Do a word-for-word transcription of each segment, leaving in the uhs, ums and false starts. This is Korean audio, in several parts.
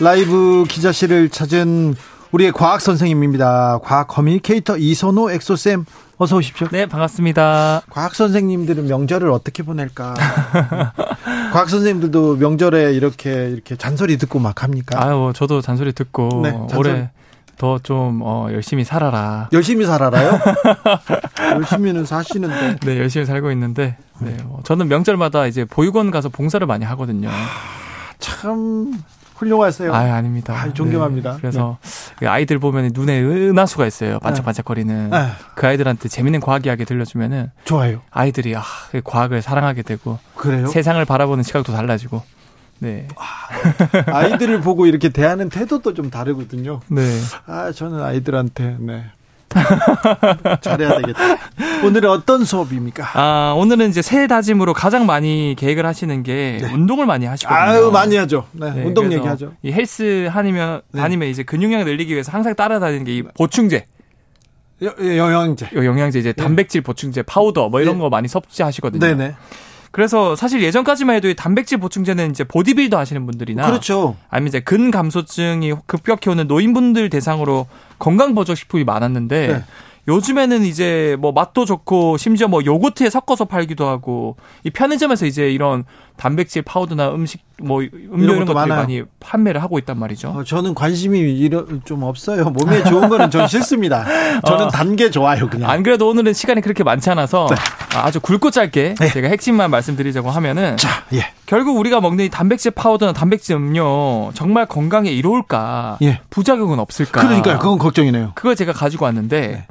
라이브 기자실을 찾은 우리의 과학 선생님입니다. 과학 커뮤니케이터 이선호 엑소쌤, 어서 오십시오. 네, 반갑습니다. 과학 선생님들은 명절을 어떻게 보낼까? 과학 선생님들도 명절에 이렇게 이렇게 잔소리 듣고 막 합니까? 아유, 저도 잔소리 듣고 네, 잔소리. 올해 더 좀 어, 열심히 살아라. 열심히 살아라요? 열심히는 사시는데. 네, 열심히 살고 있는데. 네, 어, 저는 명절마다 이제 보육원 가서 봉사를 많이 하거든요. 아, 참. 훌륭하세요. 아유, 아닙니다. 아유, 존경합니다. 네, 그래서 네. 아이들 보면 눈에 은하수가 있어요. 반짝반짝거리는. 네. 그 아이들한테 재밌는 과학 이야기 들려주면은 좋아요. 아이들이 아, 과학을 사랑하게 되고. 그래요? 세상을 바라보는 시각도 달라지고. 네. 아이들을 보고 이렇게 대하는 태도도 좀 다르거든요. 네. 아, 저는 아이들한테 네. 잘해야 되겠다. 오늘은 어떤 수업입니까? 아, 오늘은 이제 새해 다짐으로 가장 많이 계획을 하시는 게 네. 운동을 많이 하시거든요. 아유, 많이 하죠. 네, 네, 운동 얘기하죠. 이 헬스 한이면 네. 아니면 이제 근육량 늘리기 위해서 항상 따라다니는 게 이 보충제. 여, 영양제. 요 영양제 이제 단백질 보충제, 파우더 뭐 이런 네. 거 많이 섭취하시거든요. 네, 네. 그래서 사실 예전까지만 해도 이 단백질 보충제는 이제 보디빌더 하시는 분들이나 그렇죠. 아니면 이제 근감소증이 급격히 오는 노인분들 대상으로 건강 보조 식품이 많았는데 네. 요즘에는 이제 뭐 맛도 좋고 심지어 뭐 요거트에 섞어서 팔기도 하고 이 편의점에서 이제 이런 단백질 파우더나 음식 뭐 음료 이런 것도 많이 판매를 하고 있단 말이죠. 어, 저는 관심이 이런 좀 없어요. 몸에 좋은 거는 전 싫습니다. 저는 어, 단 게 좋아요, 그냥. 안 그래도 오늘은 시간이 그렇게 많지 않아서 네. 아주 굵고 짧게 네. 제가 핵심만 말씀드리자고 하면은 자, 예. 결국 우리가 먹는 이 단백질 파우더나 단백질 음료 정말 건강에 이로울까? 예. 부작용은 없을까? 그러니까요. 그건 걱정이네요. 그걸 제가 가지고 왔는데 네.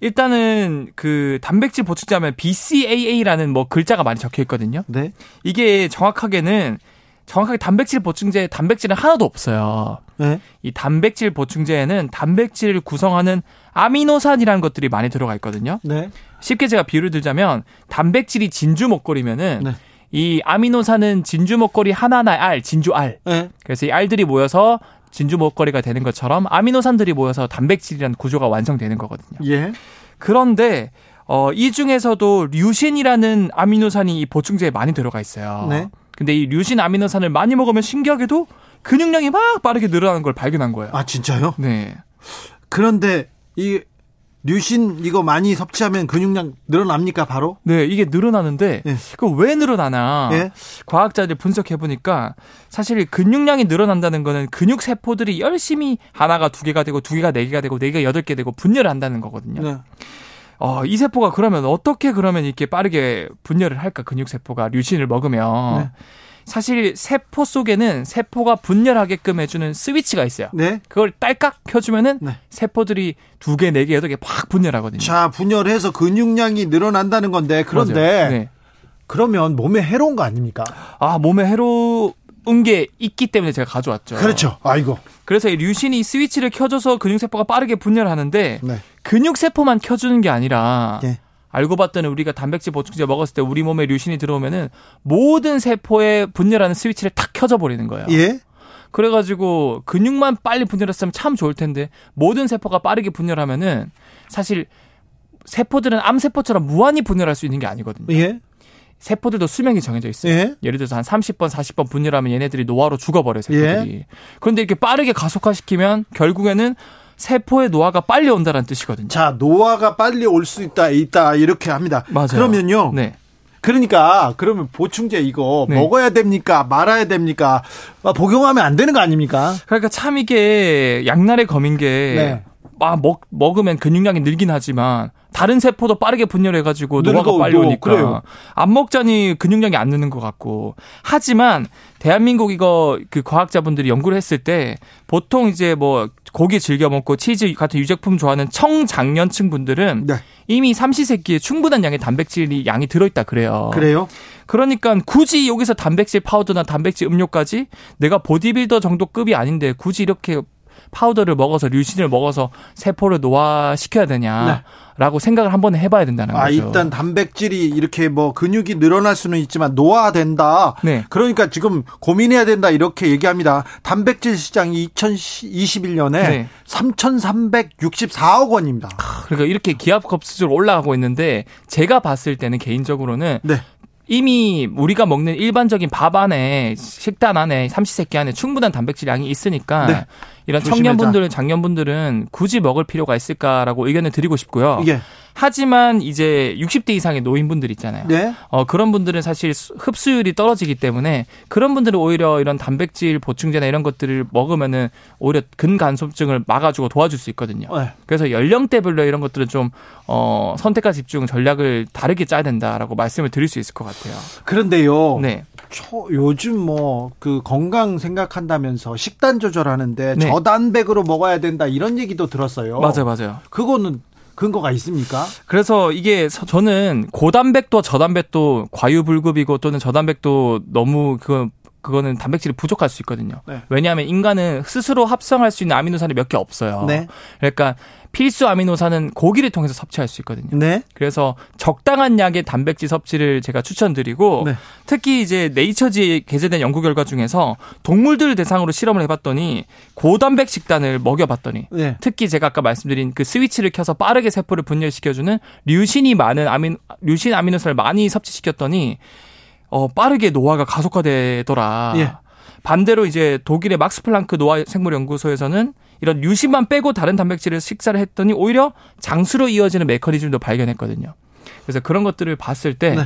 일단은 그 단백질 보충제 하면 비씨에이에이라는 뭐 글자가 많이 적혀 있거든요. 네. 이게 정확하게는 정확하게 단백질 보충제에 단백질은 하나도 없어요. 네. 이 단백질 보충제에는 단백질을 구성하는 아미노산이라는 것들이 많이 들어가 있거든요. 네. 쉽게 제가 비유를 들자면 단백질이 진주 목걸이면은 네. 이 아미노산은 진주 목걸이 하나하나의 알, 진주 알. 네. 그래서 이 알들이 모여서 진주 목걸이가 되는 것처럼 아미노산들이 모여서 단백질이라는 구조가 완성되는 거거든요. 예. 그런데 어, 이 중에서도 류신이라는 아미노산이 이 보충제에 많이 들어가 있어요. 네. 근데 이 류신 아미노산을 많이 먹으면 신기하게도 근육량이 막 빠르게 늘어나는 걸 발견한 거예요. 아, 진짜요? 네. 그런데 이 류신 이거 많이 섭취하면 근육량 늘어납니까 바로? 네, 이게 늘어나는데 네. 그 왜 늘어나나? 네. 과학자들이 분석해 보니까 사실 근육량이 늘어난다는 거는 근육 세포들이 열심히 하나가 두 개가 되고 두 개가 네 개가 되고 네 개가 여덟 개 되고 분열을 한다는 거거든요. 네. 어, 이 세포가 그러면 어떻게 그러면 이렇게 빠르게 분열을 할까? 근육 세포가 류신을 먹으면 네. 사실 세포 속에는 세포가 분열하게끔 해주는 스위치가 있어요. 네. 그걸 딸깍 켜주면은 네. 세포들이 두 개, 네 개, 여덟 개 팍 분열하거든요. 자, 분열해서 근육량이 늘어난다는 건데 그런데 네. 그러면 몸에 해로운 거 아닙니까? 아, 몸에 해로운 게 있기 때문에 제가 가져왔죠. 그렇죠. 아이고. 그래서 이 류신이 스위치를 켜줘서 근육세포가 빠르게 분열하는데 네. 근육세포만 켜주는 게 아니라. 네. 알고 봤더니 우리가 단백질 보충제 먹었을 때 우리 몸에 류신이 들어오면은 모든 세포에 분열하는 스위치를 탁 켜져버리는 거예요. 예. 그래가지고 근육만 빨리 분열했으면 참 좋을 텐데 모든 세포가 빠르게 분열하면은 사실 세포들은 암세포처럼 무한히 분열할 수 있는 게 아니거든요. 예. 세포들도 수명이 정해져 있어요. 예. 예를 들어서 한 삼십 번, 사십 번 분열하면 얘네들이 노화로 죽어버려요, 세포들이. 예. 그런데 이렇게 빠르게 가속화시키면 결국에는 세포의 노화가 빨리 온다는 뜻이거든요. 자, 노화가 빨리 올 수 있다, 있다 이렇게 합니다. 맞아요. 그러면요. 네. 그러니까 그러면 보충제 이거 네. 먹어야 됩니까? 말아야 됩니까? 복용하면 안 되는 거 아닙니까? 그러니까 참 이게 양날의 검인 게 네. 아, 먹, 먹으면 근육량이 늘긴 하지만 다른 세포도 빠르게 분열해가지고 노화가 빨리 오니까 그래요. 안 먹자니 근육량이 안 느는 것 같고. 하지만 대한민국 이거 그 과학자분들이 연구를 했을 때 보통 이제 뭐 고기 즐겨 먹고 치즈 같은 유제품 좋아하는 청장년층 분들은 네. 이미 삼시세끼에 충분한 양의 단백질이 양이 들어있다 그래요. 그래요? 그러니까 굳이 여기서 단백질 파우더나 단백질 음료까지 내가 보디빌더 정도급이 아닌데 굳이 이렇게 파우더를 먹어서 류신을 먹어서 세포를 노화시켜야 되냐라고 네. 생각을 한번 해봐야 된다는 아, 거죠. 일단 단백질이 이렇게 뭐 근육이 늘어날 수는 있지만 노화된다. 네. 그러니까 지금 고민해야 된다 이렇게 얘기합니다. 단백질 시장이 이천이십일 년에 네. 삼천삼백육십사억 원입니다. 그러니까 이렇게 기하급수적으로 올라가고 있는데 제가 봤을 때는 개인적으로는 네. 이미 우리가 먹는 일반적인 밥 안에 식단 안에 삼시세끼 안에 충분한 단백질 양이 있으니까 네. 이런 청년분들은 장년분들은 굳이 먹을 필요가 있을까라고 의견을 드리고 싶고요. 예. 하지만 이제 육십 대 이상의 노인분들 있잖아요. 네. 어, 그런 분들은 사실 흡수율이 떨어지기 때문에 그런 분들은 오히려 이런 단백질 보충제나 이런 것들을 먹으면은 오히려 근간소증을 막아주고 도와줄 수 있거든요. 네. 그래서 연령대별로 이런 것들은 좀 어, 선택과 집중 전략을 다르게 짜야 된다라고 말씀을 드릴 수 있을 것 같아요. 그런데요. 네. 초, 요즘 뭐 그 건강 생각한다면서 식단 조절하는데 네. 저단백으로 먹어야 된다 이런 얘기도 들었어요. 맞아요, 맞아요. 그거는 근거가 있습니까? 그래서 이게 저는 고단백도 저단백도 과유불급이고 또는 저단백도 너무 그 그거는 단백질이 부족할 수 있거든요. 네. 왜냐하면 인간은 스스로 합성할 수 있는 아미노산이 몇 개 없어요. 네. 그러니까 필수 아미노산은 고기를 통해서 섭취할 수 있거든요. 네. 그래서 적당한 양의 단백질 섭취를 제가 추천드리고 네. 특히 이제 네이처지에 게재된 연구 결과 중에서 동물들 대상으로 실험을 해봤더니 고단백 식단을 먹여봤더니 네. 특히 제가 아까 말씀드린 그 스위치를 켜서 빠르게 세포를 분열시켜주는 류신이 많은 아미 류신 아미노산을 많이 섭취시켰더니 어, 빠르게 노화가 가속화되더라. 예. 반대로 이제 독일의 막스플랑크 노화 생물연구소에서는 이런 류신만 빼고 다른 단백질을 식사를 했더니 오히려 장수로 이어지는 메커니즘도 발견했거든요. 그래서 그런 것들을 봤을 때 네.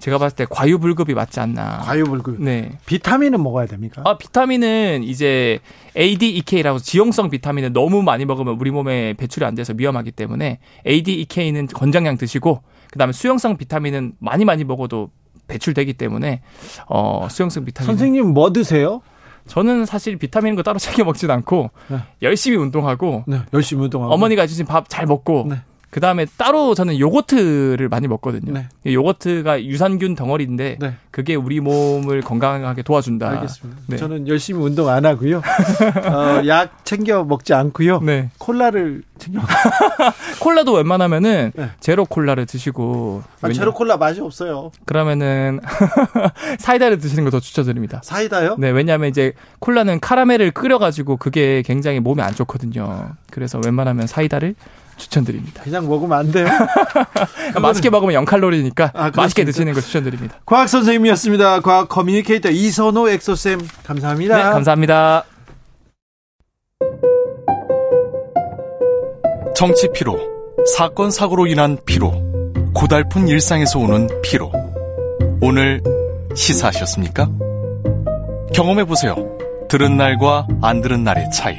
제가 봤을 때 과유불급이 맞지 않나. 과유불급. 네. 비타민은 먹어야 됩니까? 아, 비타민은 이제 에이디이케이라고 지용성 비타민을 너무 많이 먹으면 우리 몸에 배출이 안 돼서 위험하기 때문에 에이디이케이는 권장량 드시고 그다음에 수용성 비타민은 많이 많이 먹어도 배출되기 때문에 어, 수용성 비타민. 선생님 뭐 드세요? 저는 사실 비타민인 거 따로 챙겨 먹진 않고 네. 열심히 운동하고 네, 열심히 운동하고 어머니가 주신 밥 잘 먹고 네. 그다음에 따로 저는 요거트를 많이 먹거든요. 네. 요거트가 유산균 덩어리인데 네. 그게 우리 몸을 건강하게 도와준다. 알겠습니다. 네. 저는 열심히 운동 안 하고요. 어, 약 챙겨 먹지 않고요. 네. 콜라를 챙겨 콜라도 웬만하면은 네. 제로 콜라를 드시고 아, 제로 콜라 맛이 없어요. 그러면은 사이다를 드시는 거 더 추천드립니다. 사이다요? 네, 왜냐하면 이제 콜라는 카라멜을 끓여가지고 그게 굉장히 몸에 안 좋거든요. 그래서 웬만하면 사이다를 추천드립니다. 그냥 먹으면 안 돼요. 그건... 맛있게 먹으면 영 칼로리니까 아, 맛있게 드시는 걸 추천드립니다. 과학 선생님이었습니다. 과학 커뮤니케이터 이선호 엑소쌤 감사합니다. 네, 감사합니다. 정치 피로, 사건 사고로 인한 피로, 고달픈 일상에서 오는 피로. 오늘 시사하셨습니까? 경험해 보세요. 들은 날과 안 들은 날의 차이.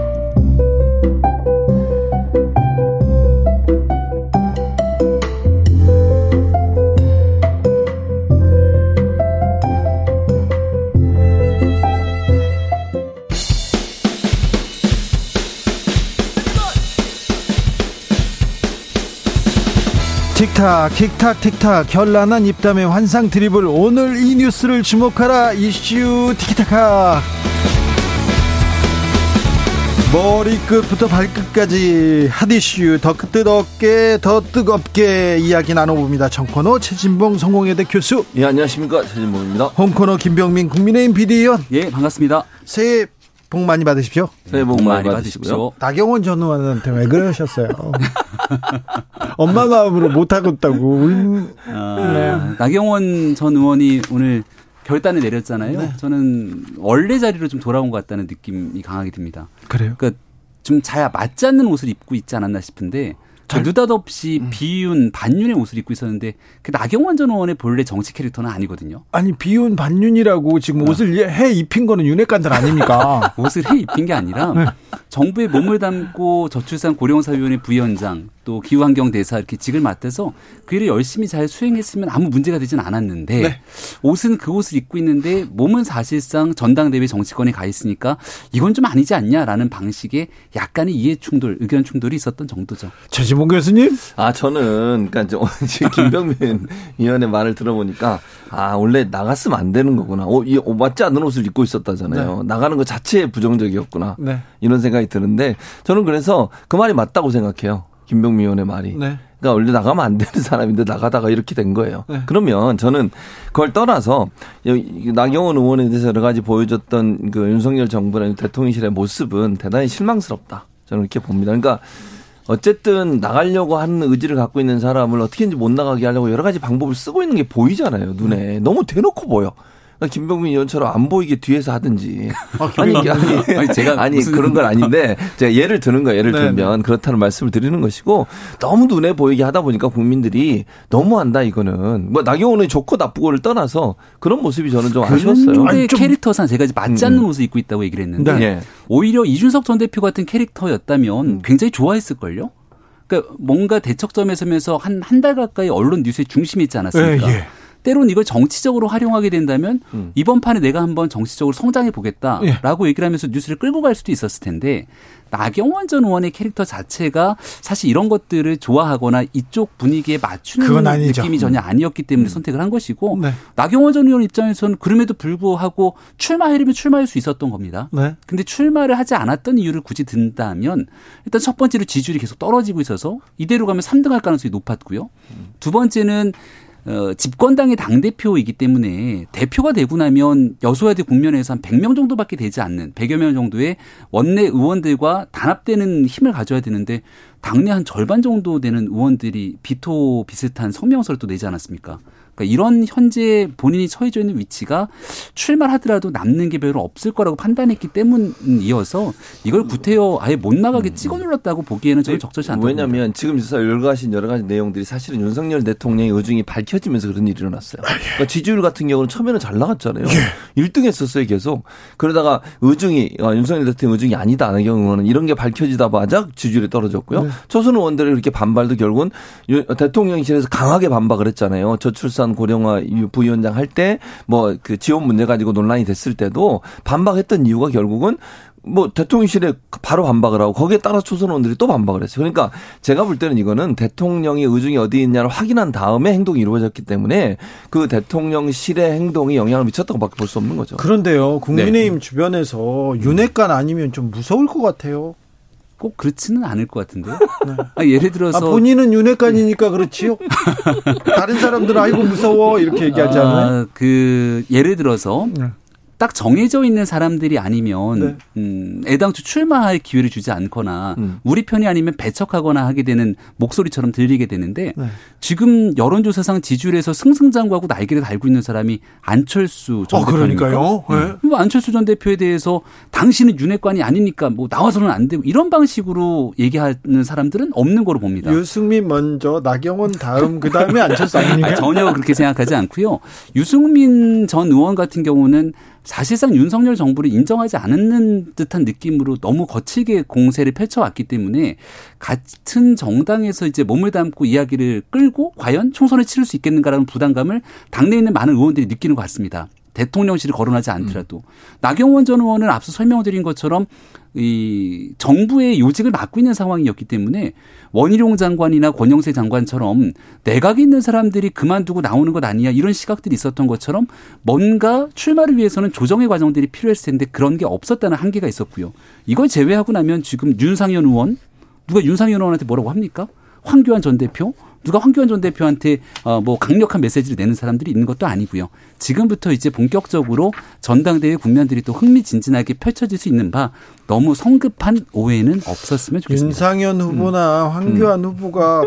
틱탁 틱탁 틱탁 결란한 입담의 환상 드리블. 오늘 이 뉴스를 주목하라. 이슈 티키타카. 머리끝부터 발끝까지 핫이슈 더 뜨겁게 더 뜨겁게 이야기 나눠봅니다. 정코너 최진봉 성공회대 교수. 예, 안녕하십니까, 최진봉입니다. 홍코너 김병민 국민의힘 비대위원. 예, 반갑습니다. 새해 복 많이 받으십시오. 새해 복 많이, 많이 받으십시오. 나경원 전 의원한테 왜 그러셨어요? 엄마 마음으로 못하겠다고. 울... 아, 네. 나경원 전 의원이 오늘 결단을 내렸잖아요. 네. 저는 원래 자리로 좀 돌아온 것 같다는 느낌이 강하게 듭니다. 그래요? 그러니까 좀 잘 맞지 않는 옷을 입고 있지 않았나 싶은데 잘... 느닷없이 음. 비윤, 반윤의 옷을 입고 있었는데 그 나경원 전 의원의 본래 정치 캐릭터는 아니거든요. 아니 비윤, 반윤이라고 지금 어. 옷을 해 입힌 거는 윤핵관들 아닙니까? 옷을 해 입힌 게 아니라 네. 정부의 몸을 담고 저출산 고령사위원회 부위원장 또 기후환경 대사 이렇게 직을 맡아서 그 일을 열심히 잘 수행했으면 아무 문제가 되진 않았는데 네. 옷은 그 옷을 입고 있는데 몸은 사실상 전당대회 정치권에 가 있으니까 이건 좀 아니지 않냐라는 방식의 약간의 이해 충돌, 의견 충돌이 있었던 정도죠. 최진봉 교수님? 아 저는 그러니까 이제 김병민 위원의 말을 들어보니까 아 원래 나갔으면 안 되는 거구나. 오, 이 맞지 않는 옷을 입고 있었다잖아요. 네. 나가는 것 자체에 부정적이었구나. 네. 이런 생각이 드는데 저는 그래서 그 말이 맞다고 생각해요. 김병민 의원의 말이. 네. 그러니까 원래 나가면 안 되는 사람인데 나가다가 이렇게 된 거예요. 네. 그러면 저는 그걸 떠나서 나경원 의원에 대해서 여러 가지 보여줬던 그 윤석열 정부나 대통령실의 모습은 대단히 실망스럽다. 저는 이렇게 봅니다. 그러니까 어쨌든 나가려고 하는 의지를 갖고 있는 사람을 어떻게든지 못 나가게 하려고 여러 가지 방법을 쓰고 있는 게 보이잖아요. 눈에. 너무 대놓고 보여. 김병민 의원처럼 안 보이게 뒤에서 하든지. 아, 아니, 아니, 아니, 제가 아니 그런 건 아닌데 제가 예를 드는 거예요. 예를 들면 네네. 그렇다는 말씀을 드리는 것이고 너무 눈에 보이게 하다 보니까 국민들이 너무한다 이거는. 뭐 나경원의 좋고 나쁘고를 떠나서 그런 모습이 저는 좀 아쉬웠어요. 아니, 좀. 캐릭터상 제가 이제 맞지 않는 음. 옷을 입고 있다고 얘기를 했는데 네. 오히려 이준석 전 대표 같은 캐릭터였다면 음. 굉장히 좋아했을걸요. 그러니까 뭔가 대척점에 서면서 한 한 달 가까이 언론 뉴스의 중심이 있지 않았습니까. 예, 예. 때론 이걸 정치적으로 활용하게 된다면 음. 이번 판에 내가 한번 정치적으로 성장해 보겠다라고 예. 얘기를 하면서 뉴스를 끌고 갈 수도 있었을 텐데 나경원 전 의원의 캐릭터 자체가 사실 이런 것들을 좋아하거나 이쪽 분위기에 맞추는 느낌이 전혀 아니었기 때문에 음. 선택을 한 것이고 네. 나경원 전 의원 입장에서는 그럼에도 불구하고 출마하려면 출마할 수 있었던 겁니다. 그런데 네. 출마를 하지 않았던 이유를 굳이 든다면 일단 첫 번째로 지지율이 계속 떨어지고 있어서 이대로 가면 삼 등 할 가능성이 높았고요. 두 번째는 어, 집권당의 당대표이기 때문에 대표가 되고 나면 여소야대 국면에서 한 백 명 정도밖에 되지 않는 백여 명 정도의 원내 의원들과 단합되는 힘을 가져야 되는데 당내 한 절반 정도 되는 의원들이 비토 비슷한 성명서를 또 내지 않았습니까? 그러니까 이런 현재 본인이 처해져 있는 위치가 출마를 하더라도 남는 게 별로 없을 거라고 판단했기 때문이어서 이걸 구태여 아예 못 나가게 찍어 눌렀다고 보기에는 저는 적절치 않다. 왜냐하면 지금 열거하신 여러 가지 내용들이 사실은 윤석열 대통령의 의중이 밝혀지면서 그런 일이 일어났어요. 그러니까 지지율 같은 경우는 처음에는 잘 나갔잖아요. 일 등 했었어요 계속. 그러다가 의중이 윤석열 대통령 의중이 아니다 하는 경우는 이런 게 밝혀지다마자 지지율이 떨어졌고요. 초선 의원들이 이렇게 반발도 결국은 대통령실에서 강하게 반박을 했잖아요. 저출산 고령화 부위원장 할 때 뭐 그 지원 문제 가지고 논란이 됐을 때도 반박했던 이유가 결국은 뭐 대통령실에 바로 반박을 하고 거기에 따라서 초선 의원들이 또 반박을 했어요. 그러니까 제가 볼 때는 이거는 대통령의 의중이 어디에 있냐를 확인한 다음에 행동이 이루어졌기 때문에 그 대통령실의 행동이 영향을 미쳤다고 밖에 볼 수 없는 거죠. 그런데요. 국민의힘 네. 주변에서 윤핵관 아니면 좀 무서울 것 같아요. 꼭 그렇지는 않을 것 같은데요. 네. 아, 예를 들어서. 아, 본인은 윤핵관이니까 그렇지요. 다른 사람들은 아이고 무서워 이렇게 얘기하잖아요. 아, 그 예를 들어서 네. 딱 정해져 있는 사람들이 아니면 네. 음, 애당초 출마할 기회를 주지 않거나 음. 우리 편이 아니면 배척하거나 하게 되는 목소리처럼 들리게 되는데 네. 지금 여론조사상 지지율에서 승승장구하고 날개를 달고 있는 사람이 안철수 전 대표입니다. 어, 그러니까요. 네. 안철수 전 대표에 대해서 당신은 윤핵관이 아니니까 뭐 나와서는 안 되고 이런 방식으로 얘기하는 사람들은 없는 거로 봅니다. 유승민 먼저 나경원 다음 그다음에 안철수 아닙니까? 전혀 그렇게 생각하지 않고요. 유승민 전 의원 같은 경우는 사실상 윤석열 정부를 인정하지 않는 듯한 느낌으로 너무 거칠게 공세를 펼쳐왔기 때문에 같은 정당에서 이제 몸을 담고 이야기를 끌고 과연 총선을 치를 수 있겠는가라는 부담감을 당내에 있는 많은 의원들이 느끼는 것 같습니다. 대통령실을 거론하지 않더라도. 음. 나경원 전 의원은 앞서 설명드린 것처럼 이 정부의 요직을 맡고 있는 상황이었기 때문에 원희룡 장관이나 권영세 장관처럼 내각에 있는 사람들이 그만두고 나오는 것 아니야 이런 시각들이 있었던 것처럼 뭔가 출마를 위해서는 조정의 과정들이 필요했을 텐데 그런 게 없었다는 한계가 있었고요. 이걸 제외하고 나면 지금 윤상현 의원 누가 윤상현 의원한테 뭐라고 합니까? 황교안 전 대표? 누가 황교안 전 대표한테 뭐 강력한 메시지를 내는 사람들이 있는 것도 아니고요. 지금부터 이제 본격적으로 전당대회 국면들이 또 흥미진진하게 펼쳐질 수 있는 바 너무 성급한 오해는 없었으면 좋겠습니다. 윤상현 후보나 음. 황교안 음. 후보가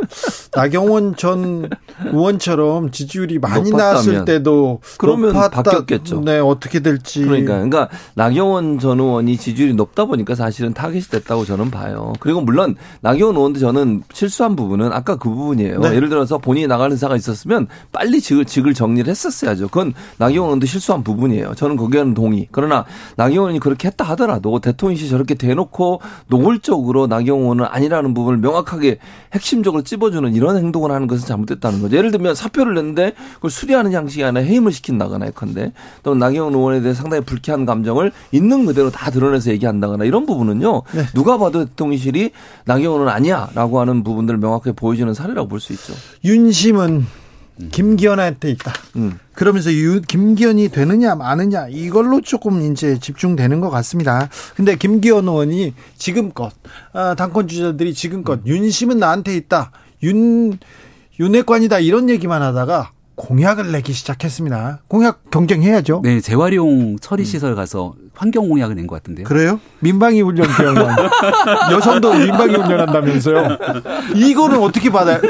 나경원 전 의원처럼 지지율이 많이 나왔을 때도 그러면 높았다. 바뀌었겠죠. 네, 어떻게 될지. 그러니까, 그러니까 나경원 전 의원이 지지율이 높다 보니까 사실은 타겟이 됐다고 저는 봐요. 그리고 물론 나경원 의원도 저는 실수한 부분은 아까 그 부분이에요. 네. 예를 들어서 본인이 나갈 의사가 있었으면 빨리 직을, 직을 정리를 했었어야죠. 그건 나경원 의원도 실수한 부분이에요. 저는 거기에는 동의. 그러나 나경원 의원이 그렇게 했다 하더라도 대통령실 저렇게 대놓고 노골적으로 나경원은 아니라는 부분을 명확하게 핵심적으로 찝어주는 이런 행동을 하는 것은 잘못됐다는 거죠. 예를 들면 사표를 냈는데 그걸 수리하는 양식이 아니라 해임을 시킨다거나 예컨대 또 나경원 의원에 대해 상당히 불쾌한 감정을 있는 그대로 다 드러내서 얘기한다거나 이런 부분은요. 네. 누가 봐도 대통령실이 나경원은 아니야라고 하는 부분들을 명확하게 보여주는 사례라고 볼 수 있죠. 윤심은 김기현한테 있다. 음. 그러면서 유, 김기현이 되느냐 마느냐 이걸로 조금 이제 집중되는 것 같습니다. 근데 김기현 의원이 지금껏 아, 당권 주자들이 지금껏 음. 윤심은 나한테 있다. 윤 윤핵관이다 이런 얘기만 하다가 공약을 내기 시작했습니다. 공약 경쟁해야죠. 네, 재활용 처리 시설 가서 환경 공약을 낸 것 같은데요. 그래요? 민방위 훈련 기억나요? 여성도 민방위 훈련한다면서요? 이거는 어떻게 받아요,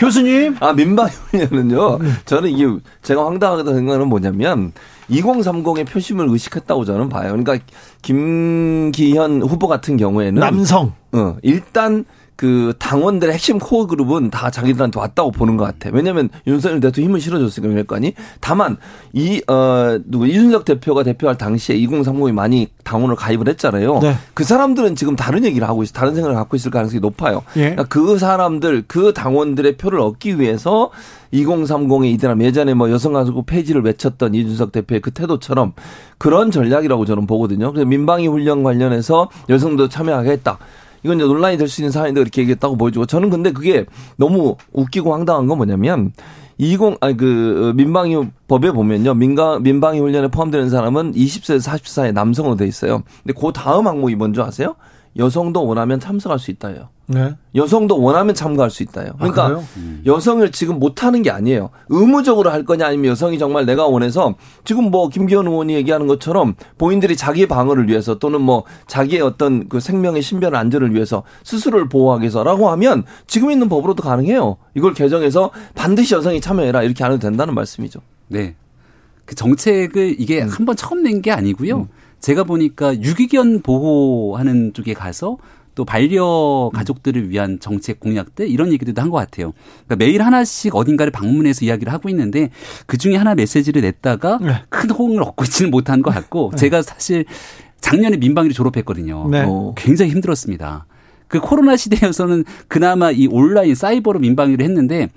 교수님? 아, 민방위 훈련은요. 저는 이게 제가 황당하다고 생각하는 건 뭐냐면. 이공삼공의 표심을 의식했다고 저는 봐요. 그러니까 김기현 후보 같은 경우에는 남성. 어, 일단 그 당원들의 핵심 코어 그룹은 다 자기들한테 왔다고 보는 것 같아. 왜냐하면 윤석열 대통령 힘을 실어줬으니까 그럴 거 아니. 다만 이 어 누구 이준석 대표가 대표할 당시에 이공삼공이 많이 당원을 가입을 했잖아요. 네. 그 사람들은 지금 다른 얘기를 하고 있어, 다른 생각을 갖고 있을 가능성이 높아요. 예. 그러니까 그 사람들, 그 당원들의 표를 얻기 위해서. 이공삼공의 이대남 예전에 뭐 여성가족부 폐지를 외쳤던 이준석 대표의 그 태도처럼 그런 전략이라고 저는 보거든요. 그래서 민방위 훈련 관련해서 여성도 참여하게 했다. 이건 이제 논란이 될 수 있는 사안인데 그렇게 얘기했다고 보여주고 저는 근데 그게 너무 웃기고 황당한 건 뭐냐면 이십 아니 그 민방위 법에 보면요. 민가 민방위 훈련에 포함되는 사람은 이십 세에서 사십 세 사이 남성으로 돼 있어요. 근데 그 다음 항목이 뭔지 아세요? 여성도 원하면 참석할 수 있다요. 네. 여성도 원하면 참가할 수 있다요. 그러니까 아, 음. 여성을 지금 못하는 게 아니에요. 의무적으로 할 거냐 아니면 여성이 정말 내가 원해서 지금 뭐 김기현 의원이 얘기하는 것처럼 본인들이 자기의 방어를 위해서 또는 뭐 자기의 어떤 그 생명의 신변 안전을 위해서 스스로를 보호하기 위해서라고 하면 지금 있는 법으로도 가능해요. 이걸 개정해서 반드시 여성이 참여해라 이렇게 안 해도 된다는 말씀이죠. 네. 그 정책을 이게 음. 한번 처음 낸 게 아니고요. 음. 제가 보니까 유기견 보호하는 쪽에 가서 또 반려 가족들을 위한 정책 공약들 이런 얘기들도 한 것 같아요. 그러니까 매일 하나씩 어딘가를 방문해서 이야기를 하고 있는데 그중에 하나 메시지를 냈다가 네. 큰 호응을 얻고 있지는 못한 것 같고 네. 제가 사실 작년에 민방위를 졸업했거든요. 네. 어, 굉장히 힘들었습니다. 그 코로나 시대에서는 그나마 이 온라인 사이버로 민방위를 했는데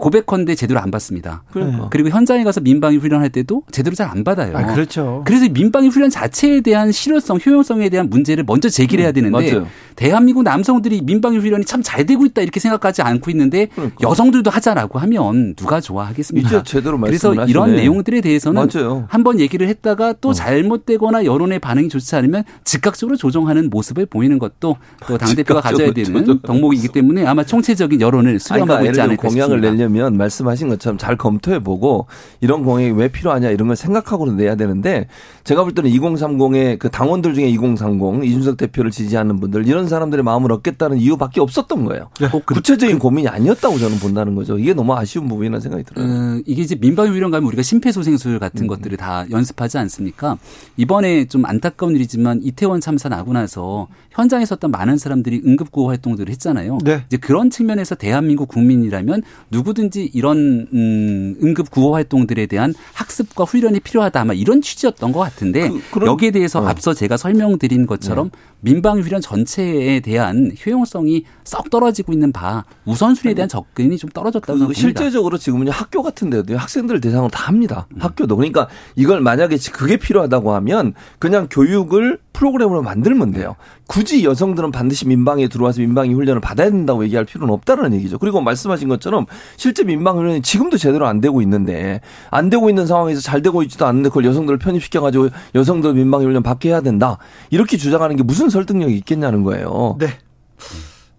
고백컨대 제대로 안 받습니다. 그러니까. 그리고 현장에 가서 민방위 훈련할 때도 제대로 잘 안 받아요. 아, 그렇죠. 그래서 민방위 훈련 자체에 대한 실효성, 효용성에 대한 문제를 먼저 제기를 해야 되는데 맞아요. 대한민국 남성들이 민방위 훈련이 참 잘 되고 있다 이렇게 생각하지 않고 있는데 그러니까. 여성들도 하자라고 하면 누가 좋아하겠습니까? 이제 제대로 말씀을 그래서 이런 하시네. 내용들에 대해서는 맞아요. 한번 얘기를 했다가 또 어. 잘못되거나 여론의 반응이 좋지 않으면 즉각적으로 조정하는 모습을 보이는 것도 또 당대표가 가져야 되는 덕목이기 때문에 아마 총체적인 여론을 수렴하고 그러니까 있지 않을까 싶습니다. 면 말씀하신 것처럼 잘 검토해보고 이런 공약이 왜 필요하냐 이런 걸 생각하고는 내야 되는데 제가 볼 때는 이공삼공의 그 당원들 중에 이공삼공 이준석 대표를 지지하는 분들 이런 사람들의 마음을 얻겠다는 이유밖에 없었던 거예요. 네. 꼭 구체적인 그, 고민이 아니었다고 저는 본다는 거죠. 이게 너무 아쉬운 부분이라는 생각이 들어요. 음, 이게 이제 민방위 훈련 가면 우리가 심폐소생술 같은 음. 것들을 다 연습하지 않습니까? 이번에 좀 안타까운 일이지만 이태원 참사 나고 나서 현장에 섰던 많은 사람들이 응급구호 활동들을 했잖아요. 네. 이제 그런 측면에서 대한민국 국민이라면 누구 든지 이런 음, 응급 구호 활동들에 대한 학습과 훈련이 필요하다 아마 이런 취지였던 것 같은데 그, 그런, 여기에 대해서 어. 앞서 제가 설명드린 것처럼 네. 민방위 훈련 전체에 대한 효용성이 썩 떨어지고 있는 바 우선순위에 대한 접근이 좀 떨어졌다고 그, 봅니다. 실제적으로 지금은 학교 같은 데도 학생들을 대상으로 다 합니다. 음. 학교도. 그러니까 이걸 만약에 그게 필요하다고 하면 그냥 교육을 프로그램으로 만들면 돼요. 굳이 여성들은 반드시 민방위에 들어와서 민방위 훈련을 받아야 된다고 얘기할 필요는 없다는 얘기죠. 그리고 말씀하신 것처럼 실제 민방위 훈련이 지금도 제대로 안 되고 있는데 안 되고 있는 상황에서 잘 되고 있지도 않는데 그걸 여성들을 편입시켜가지고 여성들 민방위 훈련 받게 해야 된다. 이렇게 주장하는 게 무슨 설득력이 있겠냐는 거예요. 네.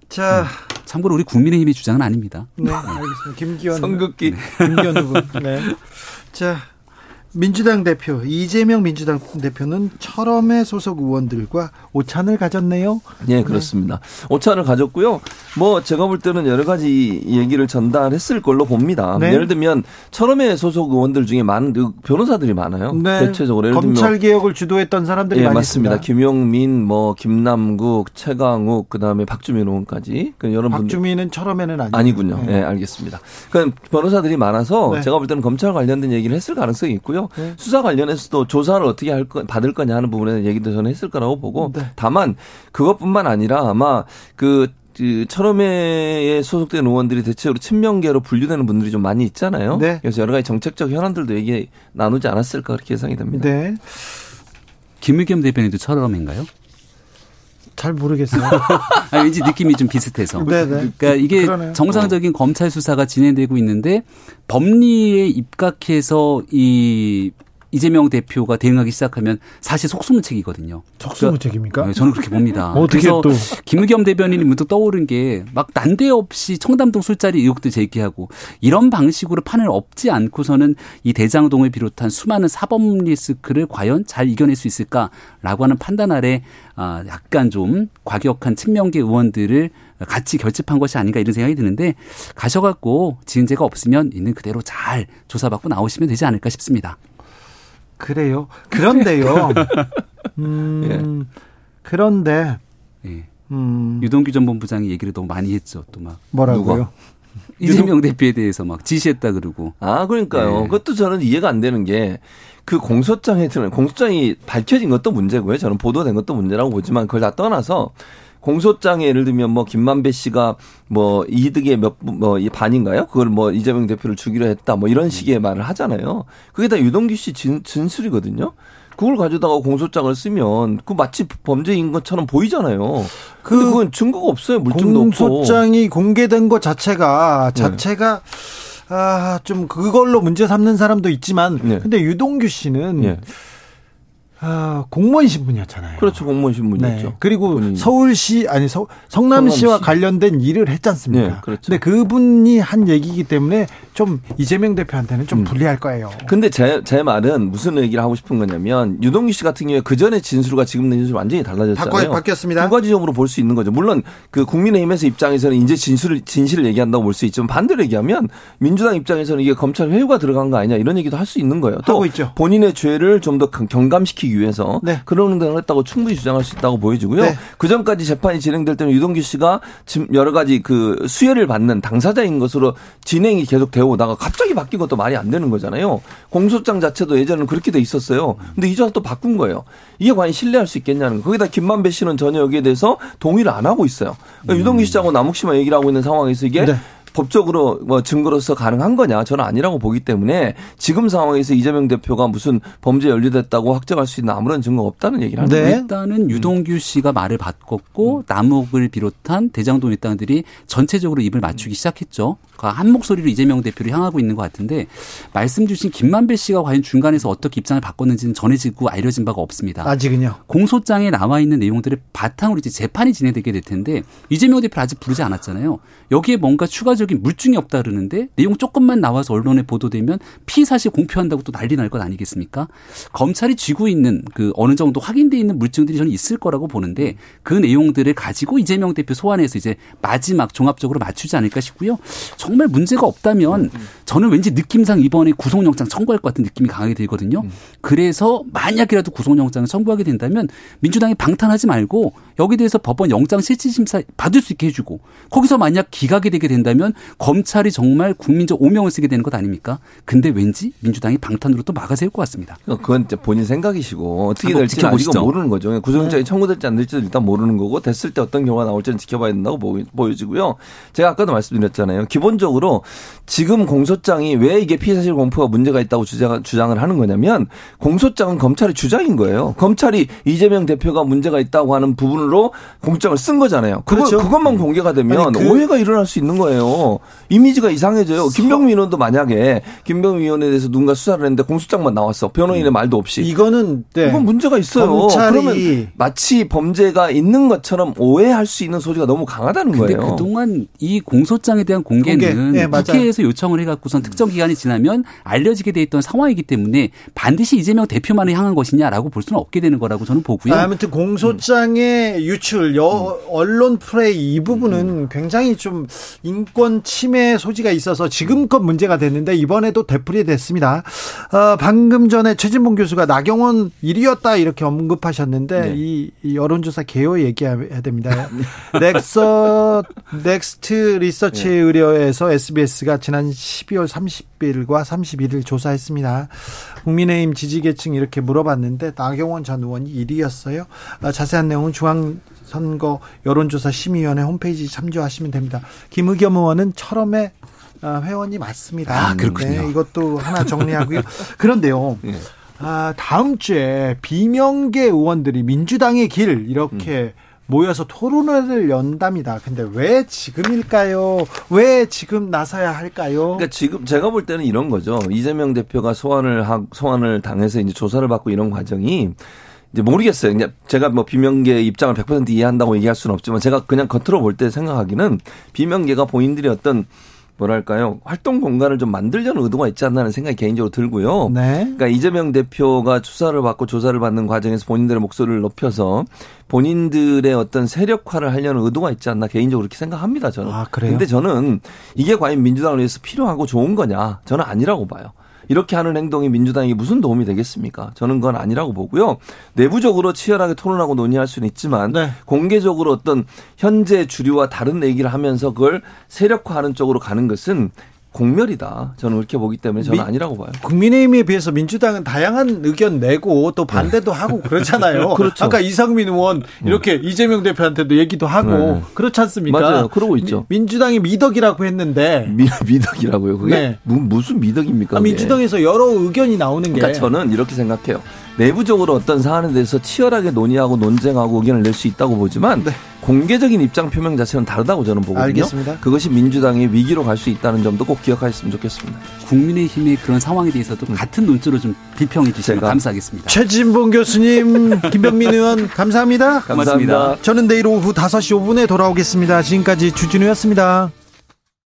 자, 참고로 우리 국민의힘의 주장은 아닙니다. 네, 알겠습니다. 김기현 성급기. 네. 김기현 후보. 네. 자. 민주당 대표 이재명 민주당 대표는 철험의 소속 의원들과 오찬을 가졌네요. 예, 네, 그렇습니다. 오찬을 가졌고요. 뭐 제가 볼 때는 여러 가지 얘기를 전달했을 걸로 봅니다. 네. 예를 들면 철험의 소속 의원들 중에 많은 변호사들이 많아요. 네. 대체적으로 예를 들면 검찰 개혁을 주도했던 사람들이 예, 많이 맞습니다. 있습니다. 김용민, 뭐 김남국, 최강욱, 그다음에 박주민 의원까지. 그 여러 박주민은 철험에는 아니군요. 아니군요. 예, 네. 네, 알겠습니다. 그러니까 변호사들이 많아서 네. 제가 볼 때는 검찰 관련된 얘기를 했을 가능성이 있고요. 거고요. 네. 수사 관련해서도 조사를 어떻게 할 거, 받을 거냐 하는 부분에 얘기도 저는 했을 거라고 보고 네. 다만 그것뿐만 아니라 아마 그 그 철험회에 소속된 의원들이 대체로 친명계로 분류되는 분들이 좀 많이 있잖아요. 네. 그래서 여러 가지 정책적 현안들도 얘기 나누지 않았을까 그렇게 예상이 됩니다. 네. 김의겸 대변인도 철험인가요? 잘 모르겠어요. 아니, 왠지 느낌이 좀 비슷해서. 네네. 그러니까 이게 그러네요. 정상적인 검찰 수사가 진행되고 있는데 법리에 입각해서 이 이재명 대표가 대응하기 시작하면 사실 속수무책이거든요. 속수무책입니까? 그러니까 저는 그렇게 봅니다. 어떻게 그래서 또. 김의겸 대변인이 문득 떠오른 게 막 난데없이 청담동 술자리 의혹도 제기하고 이런 방식으로 판을 엎지 않고서는 이 대장동을 비롯한 수많은 사법 리스크를 과연 잘 이겨낼 수 있을까라고 하는 판단 아래 약간 좀 과격한 친명계 의원들을 같이 결집한 것이 아닌가 이런 생각이 드는데 가셔갖고 지은재가 없으면 있는 그대로 잘 조사받고 나오시면 되지 않을까 싶습니다. 그래요. 그런데요. 음, 예. 그런데 예. 음. 유동규 전 본부장이 얘기를 너무 많이 했죠. 또 막 뭐라고요? 누가? 이재명 유동... 대표에 대해서 막 지시했다 그러고. 아 그러니까요. 예. 그것도 저는 이해가 안 되는 게 그 공소장에 들어는 공소장이 밝혀진 것도 문제고요. 저는 보도된 것도 문제라고 보지만 그걸 다 떠나서. 공소장에 예를 들면 뭐 김만배 씨가 뭐 이득의 몇 뭐 이 반인가요? 그걸 뭐 이재명 대표를 주기로 했다 뭐 이런 식의 말을 하잖아요. 그게 다 유동규 씨 진, 진술이거든요. 그걸 가져다가 공소장을 쓰면 그 마치 범죄인 것처럼 보이잖아요. 그 그건 증거가 없어요. 물증도 공소장이 없고. 공소장이 공개된 것 자체가 자체가 네. 아, 좀 그걸로 문제 삼는 사람도 있지만 네. 근데 유동규 씨는 네. 아, 공무원 신분이었잖아요. 그렇죠. 공무원 신분이었죠. 네. 그리고 본인이. 서울시 아니 서, 성남시와 성남시. 관련된 일을 했지 않습니까? 네, 그렇죠. 근데 그분이 한 얘기이기 때문에 좀 이재명 대표한테는 좀 음. 불리할 거예요. 근데 제, 제 말은 무슨 얘기를 하고 싶은 거냐면 유동규 씨 같은 경우에 그전의 진술과 지금의 진술이 완전히 달라졌잖아요. 바뀌었습니다. 두 가지 점으로 볼 수 있는 거죠. 물론 그 국민의힘에서 입장에서는 이제 진술을, 진실을 얘기한다고 볼 수 있지만 반대로 얘기하면 민주당 입장에서는 이게 검찰 회유가 들어간 거 아니냐 이런 얘기도 할 수 있는 거예요. 또 하고 있죠. 본인의 죄를 좀 더 경감시키기 위해서 네. 그런 행동을 했다고 충분히 주장할 수 있다고 보여지고요. 네. 그 전까지 재판이 진행될 때는 유동규 씨가 여러 가지 그 수혜를 받는 당사자인 것으로 진행이 계속 되어 오다가 갑자기 바뀐 것도 말이 안 되는 거잖아요. 공소장 자체도 예전에는 그렇게 돼 있었어요. 근데 이전에 또 바꾼 거예요. 이게 과연 신뢰할 수 있겠냐는 거예요. 거기다 김만배 씨는 전혀 여기에 대해서 동의를 안 하고 있어요. 그러니까 음. 유동규 씨하고 남욱 씨만 얘기를 하고 있는 상황에서 이게 네. 법적으로 뭐 증거로서 가능한 거냐? 저는 아니라고 보기 때문에 지금 상황에서 이재명 대표가 무슨 범죄에 연루됐다고 확정할 수 있는 아무런 증거가 없다는 얘기를 하는데 네. 일단은 유동규 씨가 말을 바꿨고 음. 남욱을 비롯한 대장동 일당들이 전체적으로 입을 맞추기 시작했죠. 그러니까 한 목소리로 이재명 대표를 향하고 있는 것 같은데 말씀 주신 김만배 씨가 과연 중간에서 어떻게 입장을 바꿨는지는 전해지고 알려진 바가 없습니다. 아직은요. 공소장에 나와 있는 내용들을 바탕으로 이제 재판이 진행되게 될 텐데 이재명 대표를 아직 부르지 않았잖아요. 여기에 뭔가 추가적으로 물증이 없다 그러는데 내용 조금만 나와서 언론에 보도되면 피사실 공표한다고 또 난리 날 것 아니겠습니까? 검찰이 쥐고 있는 그 어느 정도 확인되어 있는 물증들이 저는 있을 거라고 보는데 그 내용들을 가지고 이재명 대표 소환해서 이제 마지막 종합적으로 맞추지 않을까 싶고요. 정말 문제가 없다면 저는 왠지 느낌상 이번에 구속영장 청구할 것 같은 느낌이 강하게 들거든요. 그래서 만약이라도 구속영장을 청구하게 된다면 민주당이 방탄하지 말고 여기 대해서 법원 영장 실질심사 받을 수 있게 해주고 거기서 만약 기각이 되게 된다면 검찰이 정말 국민적 오명을 쓰게 되는 것 아닙니까? 근데 왠지 민주당이 방탄으로 또 막아세울 것 같습니다. 그건 이제 본인 생각이시고 어떻게 될지 아직 모르는 거죠. 구속영장이 청구될지 안 될지도 일단 모르는 거고 됐을 때 어떤 경우가 나올지는 지켜봐야 된다고 보여지고요. 제가 아까도 말씀드렸잖아요. 기본적으로 지금 공소장이 왜 이게 피의사실 공포가 문제가 있다고 주장을 하는 거냐면 공소장은 검찰의 주장인 거예요. 검찰이 이재명 대표가 문제가 있다고 하는 부분으로 공소장을 쓴 거잖아요. 그거, 그렇죠. 그것만 공개가 되면 아니, 그... 오해가 일어날 수 있는 거예요. 이미지가 이상해져요. 김병민 의원도 만약에 김병민 의원에 대해서 누군가 수사를 했는데 공소장만 나왔어. 변호인의 말도 없이. 이거는 네. 이건 문제가 있어요. 검찰이. 그러면 마치 범죄가 있는 것처럼 오해할 수 있는 소지가 너무 강하다는 거예요. 근데 그동안 이 공소장에 대한 공개는 공개. 네, 국회에서 요청을 해갖고선 특정 기간이 지나면 알려지게 돼 있던 상황이기 때문에 반드시 이재명 대표만을 향한 것이냐라고 볼 수는 없게 되는 거라고 저는 보고요. 아무튼 공소장의 음. 유출, 여, 언론 프레이 이 부분은 음. 굉장히 좀 인권 인권 침해 소지가 있어서 지금껏 문제가 됐는데 이번에도 되풀이 됐습니다. 어, 방금 전에 최진봉 교수가 나경원 일이었다 이렇게 언급하셨는데 네. 이, 이 여론조사 개요 얘기해야 됩니다. 넥서, 넥스트 리서치 네. 의뢰에서 에스비에스가 지난 십이월 삼십일과 삼십일일 조사했습니다. 국민의힘 지지계층 이렇게 물어봤는데 나경원 전 의원이 일위였어요. 어, 자세한 내용은 중앙 선거 여론조사 심의위원회 홈페이지 참조하시면 됩니다. 김의겸 의원은 철험의 회원이 맞습니다. 아, 그렇군요. 네, 이것도 하나 정리하고요. 그런데요. 네. 아, 다음 주에 비명계 의원들이 민주당의 길 이렇게 음. 모여서 토론회를 연답니다. 근데 왜 지금일까요? 왜 지금 나서야 할까요? 그러니까 지금 제가 볼 때는 이런 거죠. 이재명 대표가 소환을 하, 소환을 당해서 이제 조사를 받고 이런 과정이 이제 모르겠어요. 이제 제가 뭐 비명계의 입장을 백 퍼센트 이해한다고 얘기할 수는 없지만 제가 그냥 겉으로 볼 때 생각하기는 비명계가 본인들이 어떤 뭐랄까요 활동 공간을 좀 만들려는 의도가 있지 않나는 생각이 개인적으로 들고요. 네. 그러니까 이재명 대표가 수사를 받고 조사를 받는 과정에서 본인들의 목소리를 높여서 본인들의 어떤 세력화를 하려는 의도가 있지 않나 개인적으로 그렇게 생각합니다. 저는. 아, 그래요? 근데 저는 이게 과연 민주당을 위해서 필요하고 좋은 거냐? 저는 아니라고 봐요. 이렇게 하는 행동이 민주당에게 무슨 도움이 되겠습니까? 저는 그건 아니라고 보고요. 내부적으로 치열하게 토론하고 논의할 수는 있지만 네. 공개적으로 어떤 현재 주류와 다른 얘기를 하면서 그걸 세력화하는 쪽으로 가는 것은 공멸이다. 저는 그렇게 보기 때문에 저는 미, 아니라고 봐요. 국민의힘에 비해서 민주당은 다양한 의견 내고 또 반대도 네. 하고 그렇잖아요. 그렇죠. 아까 이상민 의원 이렇게 네. 이재명 대표한테도 얘기도 하고 네. 그렇지 않습니까? 맞아요. 그러고 있죠. 미, 민주당이 미덕이라고 했는데. 미, 미덕이라고요? 그게 네. 무슨 미덕입니까? 아, 민주당에서 여러 의견이 나오는 그러니까 게. 그러니까 저는 이렇게 생각해요. 내부적으로 어떤 사안에 대해서 치열하게 논의하고 논쟁하고 의견을 낼 수 있다고 보지만 네. 공개적인 입장 표명 자체는 다르다고 저는 보거든요. 알겠습니다. 그것이 민주당이 위기로 갈 수 있다는 점도 꼭 기억하셨으면 좋겠습니다. 국민의힘이 그런 상황에 대해서도 음. 같은 논조로 좀 비평해 주시면 감사하겠습니다. 최진봉 교수님, 김병민 의원 감사합니다. 감사합니다. 감사합니다. 저는 내일 오후 다섯시 오분에 돌아오겠습니다. 지금까지 주진우였습니다.